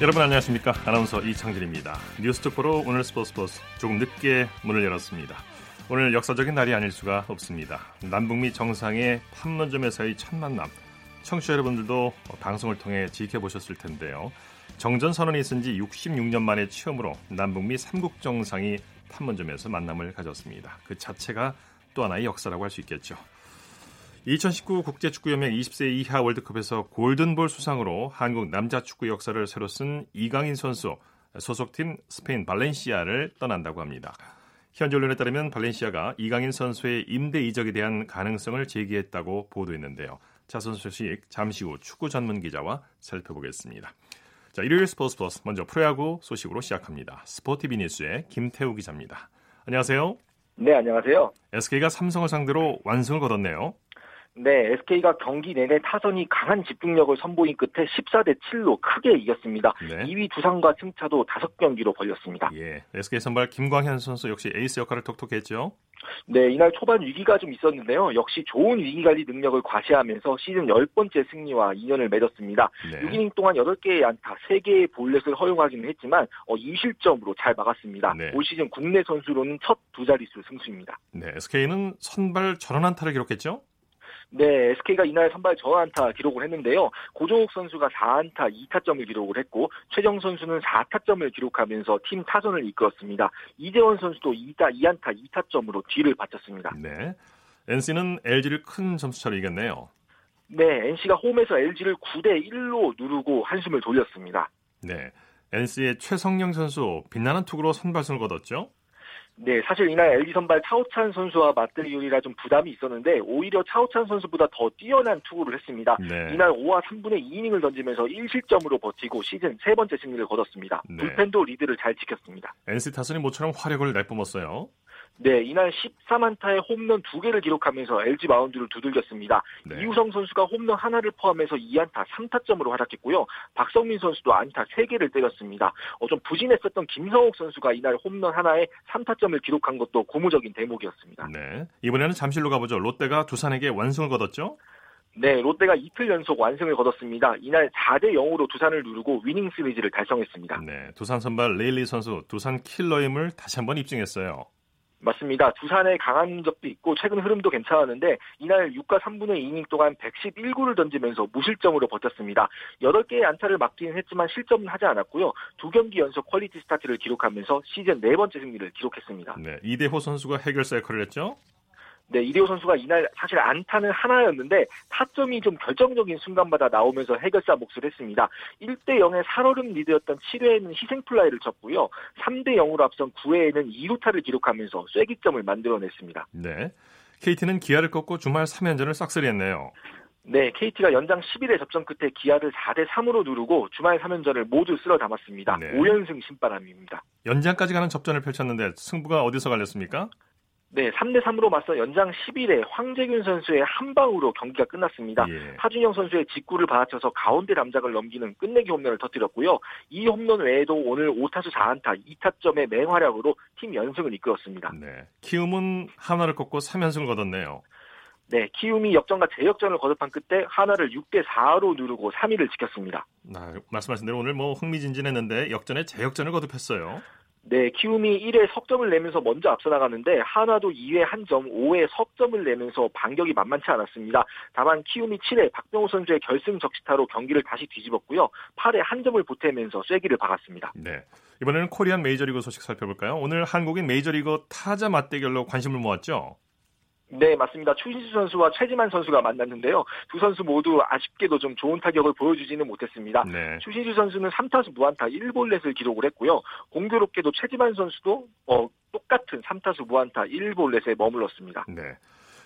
여러분 안녕하십니까? 아나운서 이창진입니다. 뉴스투포로 오늘 스포츠 조금 늦게 문을 열었습니다. 오늘 역사적인 날이 아닐 수가 없습니다. 남북미 정상의 판문점에서의 첫 만남, 청취자 여러분들도 방송을 통해 지켜보셨을 텐데요. 정전선언이 있은 지 66년 만에 처음으로 남북미 3국 정상이 판문점에서 만남을 가졌습니다. 그 자체가 또 하나의 역사라고 할 수 있겠죠. 2019 국제축구연맹 20세 이하 월드컵에서 골든볼 수상으로 한국 남자 축구 역사를 새로 쓴 이강인 선수 소속팀 스페인 발렌시아를 떠난다고 합니다. 현지 언론에 따르면 발렌시아가 이강인 선수의 임대 이적에 대한 가능성을 제기했다고 보도했는데요. 자선 소식 잠시 후 축구 전문 기자와 살펴보겠습니다. 자, 일요일 스포츠 플러스 먼저 프로야구 소식으로 시작합니다. 스포티비 뉴스의 김태우 기자입니다. 안녕하세요. 네, 안녕하세요. SK가 삼성을 상대로 완승을 거뒀네요. 네, SK가 경기 내내 타선이 강한 집중력을 선보인 끝에 14대 7로 크게 이겼습니다. 네. 2위 두산과 승차도 5경기로 벌렸습니다. 예, SK 선발 김광현 선수 역시 에이스 역할을 톡톡히 했죠? 네, 이날 초반 위기가 좀 있었는데요. 역시 좋은 위기관리 능력을 과시하면서 시즌 10번째 승리와 인연을 맺었습니다. 네. 6이닝 동안 8개의 안타, 3개의 볼넷을 허용하기는 했지만 2실점으로 잘 막았습니다. 네. 올 시즌 국내 선수로는 첫 두 자릿수 승수입니다. 네, SK는 선발 전원 안타를 기록했죠? 네, SK가 이날 선발 저안타 기록을 했는데요. 고종욱 선수가 4안타 2타점을 기록을 했고 최정 선수는 4타점을 기록하면서 팀 타선을 이끌었습니다. 이재원 선수도 2안타 2타점으로 뒤를 바쳤습니다. 네, NC는 LG를 큰 점수차로 이겼네요. 네, NC가 홈에서 LG를 9대 1로 누르고 한숨을 돌렸습니다. 네, NC의 최성영 선수 빛나는 투구로 선발승을 거뒀죠? 네, 사실 이날 LG 선발 차우찬 선수와 맞대결이라 좀 부담이 있었는데 오히려 차우찬 선수보다 더 뛰어난 투구를 했습니다. 네. 이날 5와 3분의 2이닝을 던지면서 1실점으로 버티고 시즌 3번째 승리를 거뒀습니다. 네. 불펜도 리드를 잘 지켰습니다. NC 타선이 모처럼 화력을 내뿜었어요. 네, 이날 13안타에 홈런 2개를 기록하면서 LG 마운드를 두들겼습니다. 네. 이우성 선수가 홈런 하나를 포함해서 2안타 3타점으로 활약했고요. 박성민 선수도 안타 3개를 때렸습니다. 좀 부진했었던 김성욱 선수가 이날 홈런 하나에 3타점을 기록한 것도 고무적인 대목이었습니다. 네, 이번에는 잠실로 가보죠. 롯데가 두산에게 완승을 거뒀죠? 네, 롯데가 이틀 연속 완승을 거뒀습니다. 이날 4대 0으로 두산을 누르고 위닝 시리즈를 달성했습니다. 네, 두산 선발 레일리 선수 두산 킬러임을 다시 한번 입증했어요. 맞습니다. 두산의 강한 공격도 있고 최근 흐름도 괜찮았는데 이날 6과 3분의 2이닝 동안 111구를 던지면서 무실점으로 버텼습니다. 8개의 안타를 막기는 했지만 실점은 하지 않았고요. 2경기 연속 퀄리티 스타트를 기록하면서 시즌 4번째 승리를 기록했습니다. 네, 이대호 선수가 해결사 역할을 했죠? 네, 이대호 선수가 이날 사실 안타는 하나였는데 타점이 좀 결정적인 순간마다 나오면서 해결사 몫을 했습니다. 1대 0의 3헐음 리드였던 7회에는 희생플라이를 쳤고요. 3대 0으로 앞선 9회에는 2루타를 기록하면서 쐐기점을 만들어냈습니다. 네, KT는 기아를 꺾고 주말 3연전을 싹쓸이했네요. 네, KT가 연장 11회 접전 끝에 기아를 4대 3으로 누르고 주말 3연전을 모두 쓸어 담았습니다. 네. 5연승 신바람입니다. 연장까지 가는 접전을 펼쳤는데 승부가 어디서 갈렸습니까? 네, 3대3으로 맞서 연장 10일에 황재균 선수의 한 방으로 경기가 끝났습니다. 예. 하준영 선수의 직구를 받아쳐서 가운데 담장을 넘기는 끝내기 홈런을 터뜨렸고요. 이 홈런 외에도 오늘 5타수 4안타 2타점의 맹활약으로 팀 연승을 이끌었습니다. 네, 키움은 하나를 꺾고 3연승을 거뒀네요. 네, 키움이 역전과 재역전을 거듭한 끝에 하나를 6대4로 누르고 3위를 지켰습니다. 말씀하신 대로 오늘 흥미진진했는데 역전에 재역전을 거듭했어요. 네, 키움이 1회 석점을 내면서 먼저 앞서 나가는데 하나도 2회 1점, 5회 석점을 내면서 반격이 만만치 않았습니다. 다만 키움이 7회 박병호 선수의 결승 적시타로 경기를 다시 뒤집었고요. 8회 1점을 보태면서 쐐기를 박았습니다. 네, 이번에는 코리안 메이저리그 소식 살펴볼까요? 오늘 한국인 메이저리그 타자 맞대결로 관심을 모았죠? 네, 맞습니다. 추신수 선수와 최지만 선수가 만났는데요. 두 선수 모두 아쉽게도 좀 좋은 타격을 보여주지는 못했습니다. 네. 추신수 선수는 3타수 무안타 1볼넷을 기록을 했고요. 공교롭게도 최지만 선수도 똑같은 3타수 무안타 1볼넷에 머물렀습니다. 네.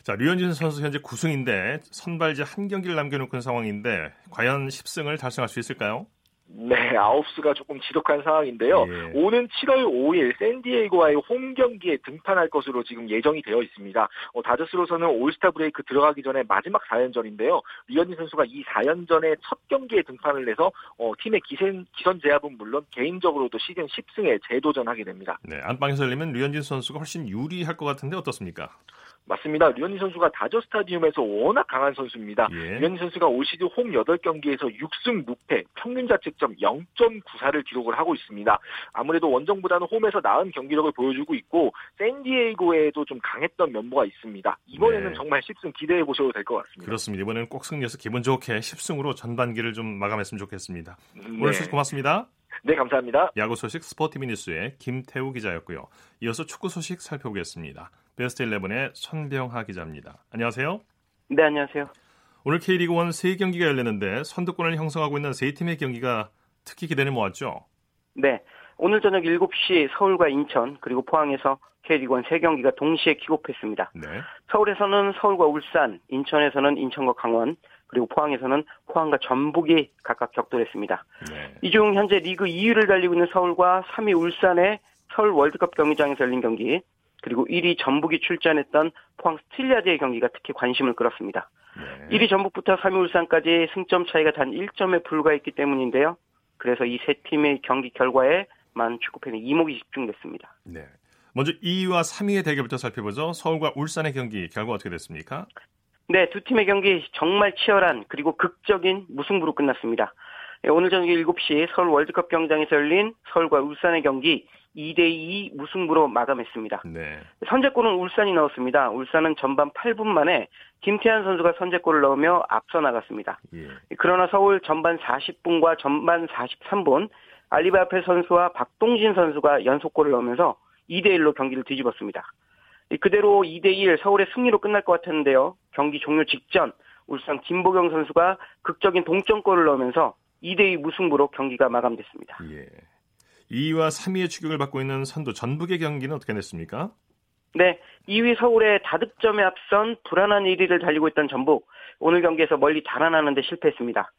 자, 류현진 선수 현재 9승인데 선발제 한 경기를 남겨놓은 상황인데 과연 10승을 달성할 수 있을까요? 네, 아홉수가 조금 지독한 상황인데요. 예. 오는 7월 5일 샌디에이고와의 홈 경기에 등판할 것으로 지금 예정이 되어 있습니다. 다저스로서는 올스타 브레이크 들어가기 전에 마지막 4연전인데요. 류현진 선수가 이 4연전의 첫 경기에 등판을 해서 팀의 기선 제압은 물론 개인적으로도 시즌 10승에 재도전하게 됩니다. 네, 안방에서 열리면 류현진 선수가 훨씬 유리할 것 같은데 어떻습니까? 맞습니다. 류현진 선수가 다저 스타디움에서 워낙 강한 선수입니다. 류현진 선수가 올 시즌 홈 8경기에서 6승 6패, 평균 자책점 0.94를 기록을 하고 있습니다. 아무래도 원정보다는 홈에서 나은 경기력을 보여주고 있고 샌디에이고에도 좀 강했던 면모가 있습니다. 이번에는 정말 10승 기대해 보셔도 될 것 같습니다. 그렇습니다. 이번에는 꼭 승리해서 기분 좋게 10승으로 전반기를 좀 마감했으면 좋겠습니다. 오늘 소식 고맙습니다. 네, 감사합니다. 야구 소식 스포티비 뉴스의 김태우 기자였고요. 이어서 축구 소식 살펴보겠습니다. 베스트 11의 손병하 기자입니다. 안녕하세요. 네, 안녕하세요. 오늘 K리그 1 3경기가 열렸는데 선두권을 형성하고 있는 3팀의 경기가 특히 기대를 모았죠? 네, 오늘 저녁 7시 서울과 인천 그리고 포항에서 K리그 1 3경기가 동시에 킥오프했습니다. 네. 서울에서는 서울과 울산, 인천에서는 인천과 강원, 그리고 포항에서는 포항과 전북이 각각 격돌했습니다. 네. 이 중 현재 리그 2위를 달리고 있는 서울과 3위 울산의 서울 월드컵 경기장에서 열린 경기, 그리고 1위 전북이 출전했던 포항 스틸리아드의 경기가 특히 관심을 끌었습니다. 네. 1위 전북부터 3위 울산까지 승점 차이가 단 1점에 불과했기 때문인데요. 그래서 이 세 팀의 경기 결과에만 축구팬의 이목이 집중됐습니다. 네. 먼저 2위와 3위의 대결부터 살펴보죠. 서울과 울산의 경기 결과 어떻게 됐습니까? 네, 두 팀의 경기 정말 치열한 그리고 극적인 무승부로 끝났습니다. 오늘 저녁 7시 서울 월드컵 경기장에서 열린 서울과 울산의 경기 2대2 무승부로 마감했습니다. 네. 선제골은 울산이 넣었습니다. 울산은 전반 8분 만에 김태환 선수가 선제골을 넣으며 앞서 나갔습니다. 예. 그러나 서울 전반 40분과 전반 43분 알리바페 선수와 박동진 선수가 연속골을 넣으면서 2대1로 경기를 뒤집었습니다. 그대로 2대1 서울의 승리로 끝날 것 같았는데요. 경기 종료 직전 울산 김보경 선수가 극적인 동점골을 넣으면서 2대2 무승부로 경기가 마감됐습니다. 예. 2위와 3위의 추격을 받고 있는 선두 전북의 경기는 어떻게 됐습니까? 네, 2위 서울의 다득점에 앞선 불안한 1위를 달리고 있던 전북. 오늘 경기에서 멀리 달아나는 데 실패했습니다.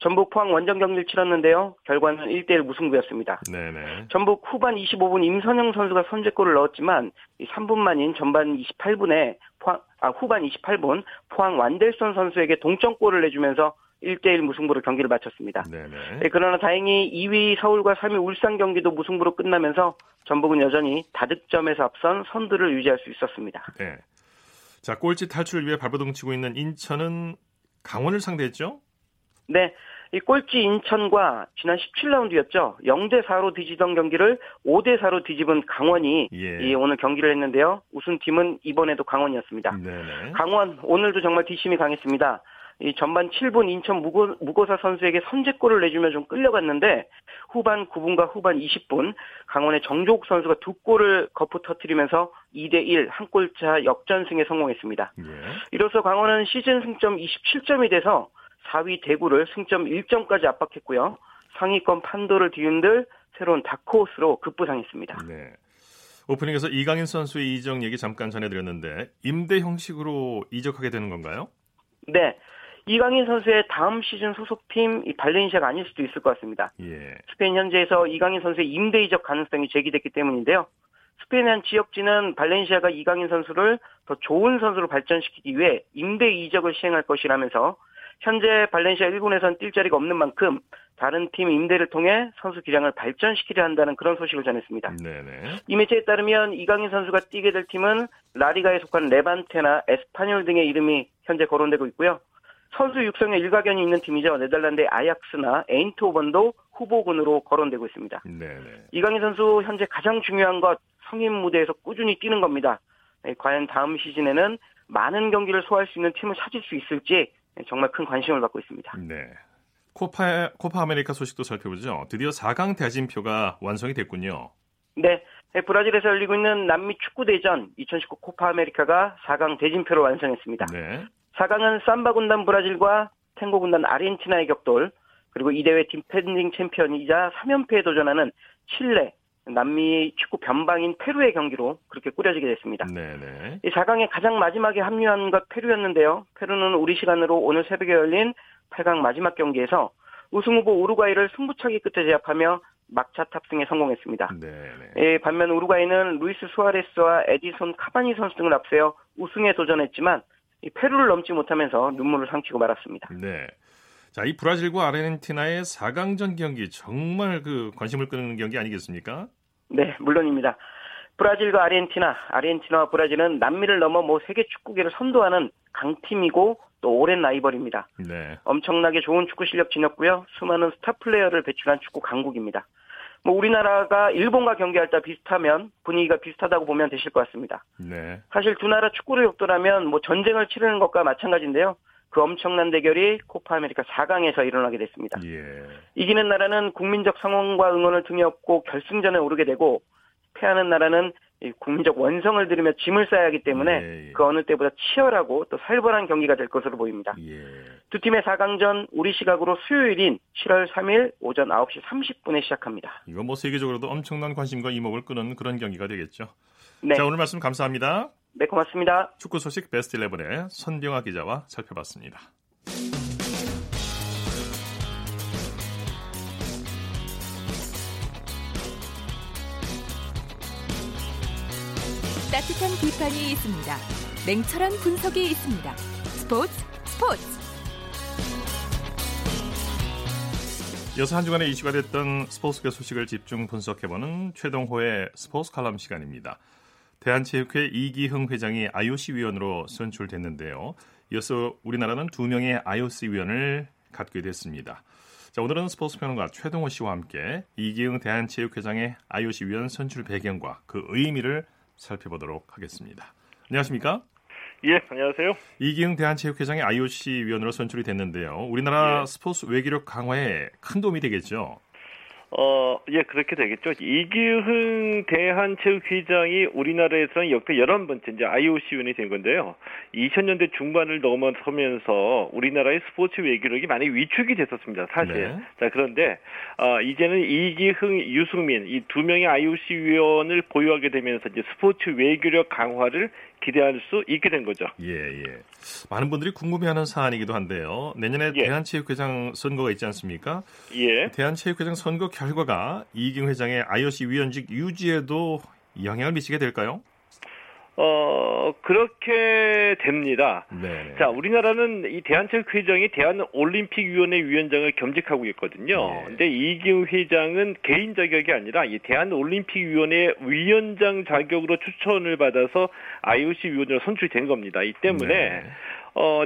전북 포항 원정 경기를 치렀는데요. 결과는 1대1 무승부였습니다. 네네. 전북 후반 25분 임선영 선수가 선제골을 넣었지만 3분 만인 전반 28분에 후반 28분 포항 완델손 선수에게 동점골을 내주면서 1대1 무승부로 경기를 마쳤습니다. 네네. 그러나 다행히 2위 서울과 3위 울산 경기도 무승부로 끝나면서 전북은 여전히 다득점에서 앞선 선두를 유지할 수 있었습니다. 네. 자, 꼴찌 탈출을 위해 발버둥치고 있는 인천은 강원을 상대했죠? 네, 이 꼴찌 인천과 지난 17라운드였죠. 0대4로 뒤지던 경기를 5대4로 뒤집은 강원이 오늘 경기를 했는데요. 우승팀은 이번에도 강원이었습니다. 네네. 강원, 오늘도 정말 뒷심이 강했습니다. 이 전반 7분 인천 무고사 선수에게 선제골을 내주며 좀 끌려갔는데 후반 9분과 후반 20분 강원의 정조욱 선수가 두 골을 거푸 터뜨리면서 2대1 한 골차 역전승에 성공했습니다. 예. 이로써 강원은 시즌 승점 27점이 돼서 4위 대구를 승점 1점까지 압박했고요. 상위권 판도를 뒤흔들 새로운 다크호스로 급부상했습니다. 네. 오프닝에서 이강인 선수의 이적 얘기 잠깐 전해드렸는데 임대 형식으로 이적하게 되는 건가요? 네. 이강인 선수의 다음 시즌 소속팀 발렌시아가 아닐 수도 있을 것 같습니다. 예. 스페인 현지에서 이강인 선수의 임대 이적 가능성이 제기됐기 때문인데요. 스페인 한 지역지는 발렌시아가 이강인 선수를 더 좋은 선수로 발전시키기 위해 임대 이적을 시행할 것이라면서 현재 발렌시아 1군에선 뛸 자리가 없는 만큼 다른 팀 임대를 통해 선수 기량을 발전시키려 한다는 그런 소식을 전했습니다. 네네. 이 매체에 따르면 이강인 선수가 뛰게 될 팀은 라리가에 속한 레반테나 에스파뇰 등의 이름이 현재 거론되고 있고요. 선수 육성에 일가견이 있는 팀이죠. 네덜란드의 아약스나 에인트호번도 후보군으로 거론되고 있습니다. 네네. 이강인 선수 현재 가장 중요한 것 성인 무대에서 꾸준히 뛰는 겁니다. 과연 다음 시즌에는 많은 경기를 소화할 수 있는 팀을 찾을 수 있을지 정말 큰 관심을 받고 있습니다. 네, 코파 아메리카 소식도 살펴보죠. 드디어 4강 대진표가 완성이 됐군요. 네, 브라질에서 열리고 있는 남미 축구대전 2019 코파 아메리카가 4강 대진표를 완성했습니다. 네. 4강은 삼바 군단 브라질과 탱고 군단 아르헨티나의 격돌, 그리고 이 대회 디펜딩 챔피언이자 3연패에 도전하는 칠레, 남미 축구 변방인 페루의 경기로 그렇게 꾸려지게 됐습니다. 네네. 4강에 가장 마지막에 합류한 것 페루였는데요. 페루는 우리 시간으로 오늘 새벽에 열린 8강 마지막 경기에서 우승후보 우루과이를 승부차기 끝에 제압하며 막차 탑승에 성공했습니다. 네네. 반면 우루과이는 루이스 수아레스와 에디손 카바니 선수 등을 앞세워 우승에 도전했지만 페루를 넘지 못하면서 눈물을 삼키고 말았습니다. 네. 자, 이 브라질과 아르헨티나의 4강전 경기 정말 관심을 끄는 경기 아니겠습니까? 네, 물론입니다. 브라질과 아르헨티나와 브라질은 남미를 넘어 뭐 세계 축구계를 선도하는 강팀이고 또 오랜 라이벌입니다. 네. 엄청나게 좋은 축구 실력 지녔고요. 수많은 스타 플레이어를 배출한 축구 강국입니다. 뭐 우리나라가 일본과 경기할 때 비슷하면 분위기가 비슷하다고 보면 되실 것 같습니다. 네. 사실 두 나라 축구를 욕도라면 뭐 전쟁을 치르는 것과 마찬가지인데요. 그 엄청난 대결이 코파 아메리카 4강에서 일어나게 됐습니다. 예. 이기는 나라는 국민적 성원과 응원을 등에 업고 결승전에 오르게 되고 패하는 나라는 국민적 원성을 들으며 짐을 싸야 하기 때문에 예, 예. 그 어느 때보다 치열하고 또 살벌한 경기가 될 것으로 보입니다. 예. 두 팀의 4강전 우리 시각으로 수요일인 7월 3일 오전 9시 30분에 시작합니다. 이건 뭐 세계적으로도 엄청난 관심과 이목을 끄는 그런 경기가 되겠죠. 네. 자, 오늘 말씀 감사합니다. 네, 고맙습니다. 축구 소식 베스트 11의 선병아 기자와 살펴봤습니다. 따뜻한 비판이 있습니다. 냉철한 분석이 있습니다. 스포츠. 여섯 한 주간에 이슈가 됐던 스포츠계 소식을 집중 분석해보는 최동호의 스포츠 칼럼 시간입니다. 대한체육회 이기흥 회장이 IOC 위원으로 선출됐는데요. 이어서 우리나라는 2명의 IOC 위원을 갖게 됐습니다. 자, 오늘은 스포츠평론가 최동호 씨와 함께 이기흥 대한체육회장의 IOC 위원 선출 배경과 그 의미를 살펴보도록 하겠습니다. 안녕하십니까? 예, 안녕하세요. 이기흥 대한체육회장의 IOC 위원으로 선출이 됐는데요. 우리나라 예. 스포츠 외교력 강화에 큰 도움이 되겠죠? 예, 그렇게 되겠죠. 이기흥 대한체육회장이 우리나라에서는 역대 11번째 이제 IOC 위원이 된 건데요. 2000년대 중반을 넘어서면서 우리나라의 스포츠 외교력이 많이 위축이 됐었습니다, 사실. 네. 자, 그런데, 이제는 이기흥, 유승민, 이 두 명의 IOC 위원을 보유하게 되면서 이제 스포츠 외교력 강화를 기대할 수 있게 된 거죠. 예, 예. 많은 분들이 궁금해하는 사안이기도 한데요. 내년에 예. 대한체육회장 선거가 있지 않습니까? 예. 대한체육회장 선거 결과가 이기흥 회장의 IOC 위원직 유지에도 영향을 미치게 될까요? 그렇게 됩니다. 네네. 자, 우리나라는 이 대한체육회장이 대한올림픽위원회 위원장을 겸직하고 있거든요. 네. 근데 이기흥 회장은 개인 자격이 아니라 이 대한올림픽위원회 위원장 자격으로 추천을 받아서 IOC 위원으로 선출된 겁니다. 이 때문에, 네.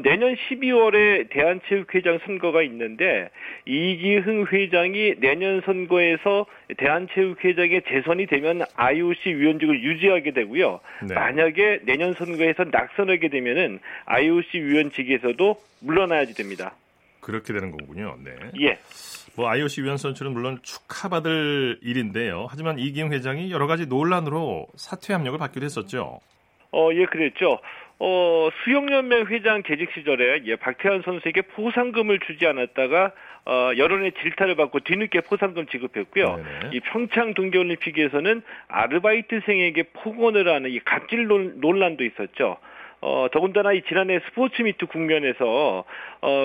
내년 12월에 대한체육회장 선거가 있는데 이기흥 회장이 내년 선거에서 대한체육회장의 재선이 되면 IOC 위원직을 유지하게 되고요. 네. 만약에 내년 선거에서 낙선하게 되면은 IOC 위원직에서도 물러나야지 됩니다. 그렇게 되는 거군요. 네. 예. 뭐 IOC 위원 선출은 물론 축하받을 일인데요. 하지만 이기흥 회장이 여러 가지 논란으로 사퇴 압력을 받기도 했었죠. 예, 그랬죠. 수영연맹 회장 재직 시절에 예, 박태환 선수에게 포상금을 주지 않았다가 여론의 질타를 받고 뒤늦게 포상금 지급했고요. 네네. 이 평창 동계올림픽에서는 아르바이트생에게 폭언을 하는 이 갑질 논란도 있었죠. 더군다나 이 지난해 스포츠 미투 국면에서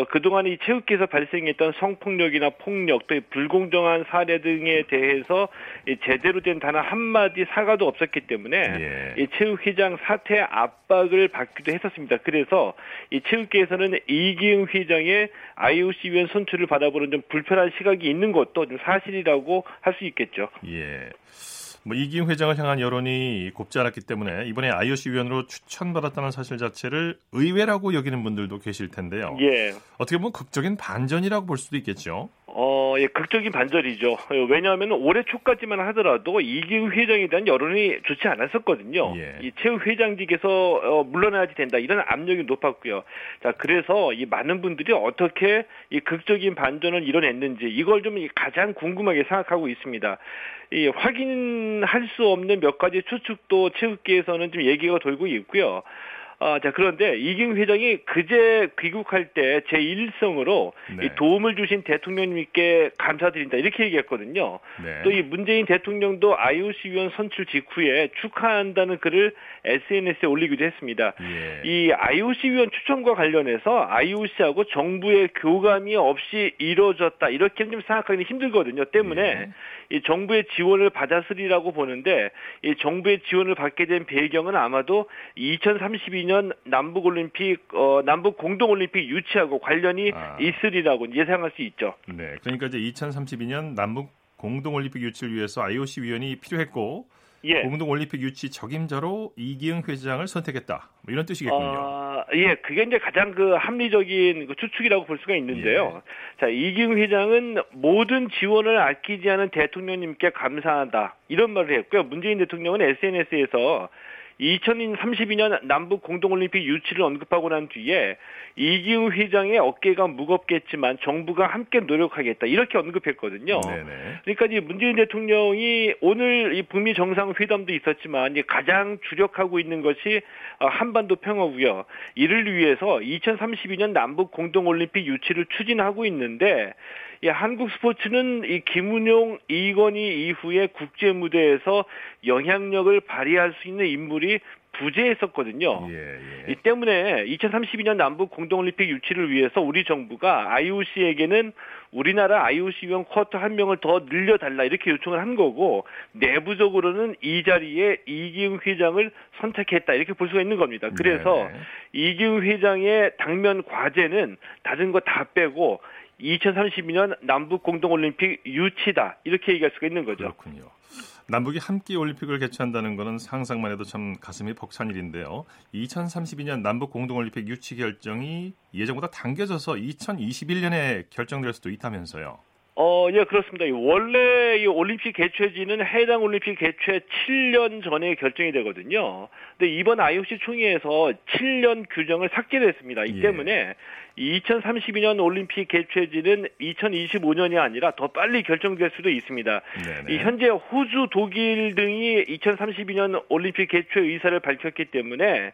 그동안 이 체육계에서 발생했던 성폭력이나 폭력, 또 불공정한 사례 등에 대해서 제대로 된 단 한 마디 사과도 없었기 때문에 예. 이 체육회장 사퇴 압박을 받기도 했었습니다. 그래서 이 체육계에서는 이기흥 회장의 IOC 위원 선출을 바라보는 좀 불편한 시각이 있는 것도 좀 사실이라고 할 수 있겠죠. 예. 뭐 이기흥 회장을 향한 여론이 곱지 않았기 때문에 이번에 IOC 위원으로 추천받았다는 사실 자체를 의외라고 여기는 분들도 계실 텐데요. 예. 어떻게 보면 극적인 반전이라고 볼 수도 있겠죠. 예, 극적인 반전이죠. 왜냐하면 올해 초까지만 하더라도 이기흥 회장에 대한 여론이 좋지 않았었거든요. 예. 이 체육회장직에서 물러나야지 된다 이런 압력이 높았고요. 자, 그래서 이 많은 분들이 어떻게 이 극적인 반전을 이뤄냈는지 이걸 좀 가장 궁금하게 생각하고 있습니다. 이 확인할 수 없는 몇 가지 추측도 체육계에서는 좀 얘기가 돌고 있고요. 자, 그런데 이기흥 회장이 그제 귀국할 때 제1성으로 네. 이 도움을 주신 대통령님께 감사드린다 이렇게 얘기했거든요. 네. 또 이 문재인 대통령도 IOC 위원 선출 직후에 축하한다는 글을 SNS에 올리기도 했습니다. 예. 이 IOC 위원 추천과 관련해서 IOC하고 정부의 교감이 없이 이루어졌다 이렇게 좀 생각하기는 힘들거든요. 때문에 예. 이 정부의 지원을 받았으리라고 보는데 이 정부의 지원을 받게 된 배경은 아마도 2032년 남북올림픽, 남북공동올림픽 유치하고 관련이 있으리라고 예상할 수 있죠. 네, 그러니까 이제 2032년 남북공동올림픽 유치를 위해서 IOC 위원이 필요했고 예. 고문동 올림픽 유치 적임자로 이기흥 회장을 선택했다. 뭐 이런 뜻이겠군요. 예, 그게 이제 가장 그 합리적인 그 추측이라고 볼 수가 있는데요. 예. 자, 이기흥 회장은 모든 지원을 아끼지 않은 대통령님께 감사하다. 이런 말을 했고요. 문재인 대통령은 SNS에서 2032년 남북 공동올림픽 유치를 언급하고 난 뒤에 이기우 회장의 어깨가 무겁겠지만 정부가 함께 노력하겠다 이렇게 언급했거든요. 네네. 그러니까 이제 문재인 대통령이 오늘 이 북미 정상회담도 있었지만 이제 가장 주력하고 있는 것이 한반도 평화고요. 이를 위해서 2032년 남북 공동올림픽 유치를 추진하고 있는데 예, 한국 스포츠는 이 김은용, 이건희 이후에 국제 무대에서 영향력을 발휘할 수 있는 인물이 부재했었거든요. 예, 예. 이 때문에 2032년 남북 공동올림픽 유치를 위해서 우리 정부가 IOC에게는 우리나라 IOC 위원 쿼터 한 명을 더 늘려달라 이렇게 요청을 한 거고 내부적으로는 이 자리에 이기흥 회장을 선택했다 이렇게 볼 수가 있는 겁니다. 그래서 네네. 이기흥 회장의 당면 과제는 다른 거 다 빼고 2032년 남북 공동올림픽 유치다 이렇게 얘기할 수가 있는 거죠. 그렇군요. 남북이 함께 올림픽을 개최한다는 것은 상상만 해도 참 가슴이 벅찬 일인데요. 2032년 남북 공동올림픽 유치 결정이 예정보다 당겨져서 2021년에 결정될 수도 있다면서요. 예, 그렇습니다. 원래 이 올림픽 개최지는 해당 올림픽 개최 7년 전에 결정이 되거든요. 근데 이번 IOC 총회에서 7년 규정을 삭제를 했습니다. 이 때문에 예. 2032년 올림픽 개최지는 2025년이 아니라 더 빨리 결정될 수도 있습니다. 이 현재 호주, 독일 등이 2032년 올림픽 개최 의사를 밝혔기 때문에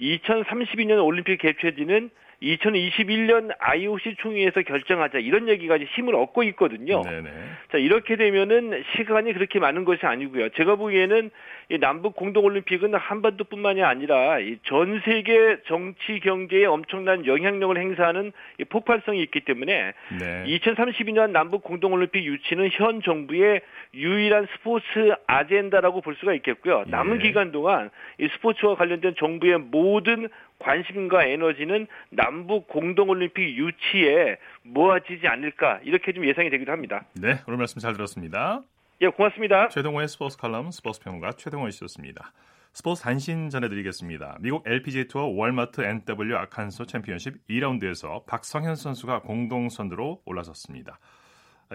2032년 올림픽 개최지는 2021년 IOC 총회에서 결정하자 이런 얘기가 이제 힘을 얻고 있거든요. 네네. 자 이렇게 되면은 시간이 그렇게 많은 것이 아니고요. 제가 보기에는 이 남북 공동올림픽은 한반도뿐만이 아니라 이 전 세계 정치 경제에 엄청난 영향력을 행사하는 이 폭발성이 있기 때문에 네. 2032년 남북 공동올림픽 유치는 현 정부의 유일한 스포츠 아젠다라고 볼 수가 있겠고요. 남은 예. 기간 동안 이 스포츠와 관련된 정부의 모든 관심과 에너지는 남북 공동올림픽 유치에 모아지지 않을까 이렇게 좀 예상이 되기도 합니다. 네, 오늘 말씀 잘 들었습니다. 예, 고맙습니다. 최동호의 스포츠 칼럼, 스포츠 평론가 최동호 씨였습니다. 스포츠 단신 전해드리겠습니다. 미국 LPGA 투어 월마트 NW 아칸소 챔피언십 2라운드에서 박성현 선수가 공동 선두로 올라섰습니다.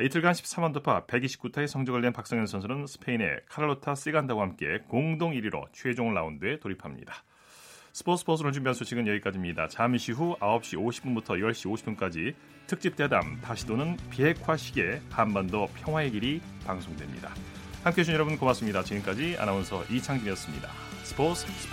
이틀간 13만 도파 129타의 성적을 낸 박성현 선수는 스페인의 카를로타 시간다와 함께 공동 1위로 최종 라운드에 돌입합니다. 스포츠로 준비한 소식은 여기까지입니다. 잠시 후 9시 50분부터 10시 50분까지 특집 대담 다시 도는 비핵화 시계 한반도 평화의 길이 방송됩니다. 함께해 주신 여러분 고맙습니다. 지금까지 아나운서 이창진이었습니다. 스포츠.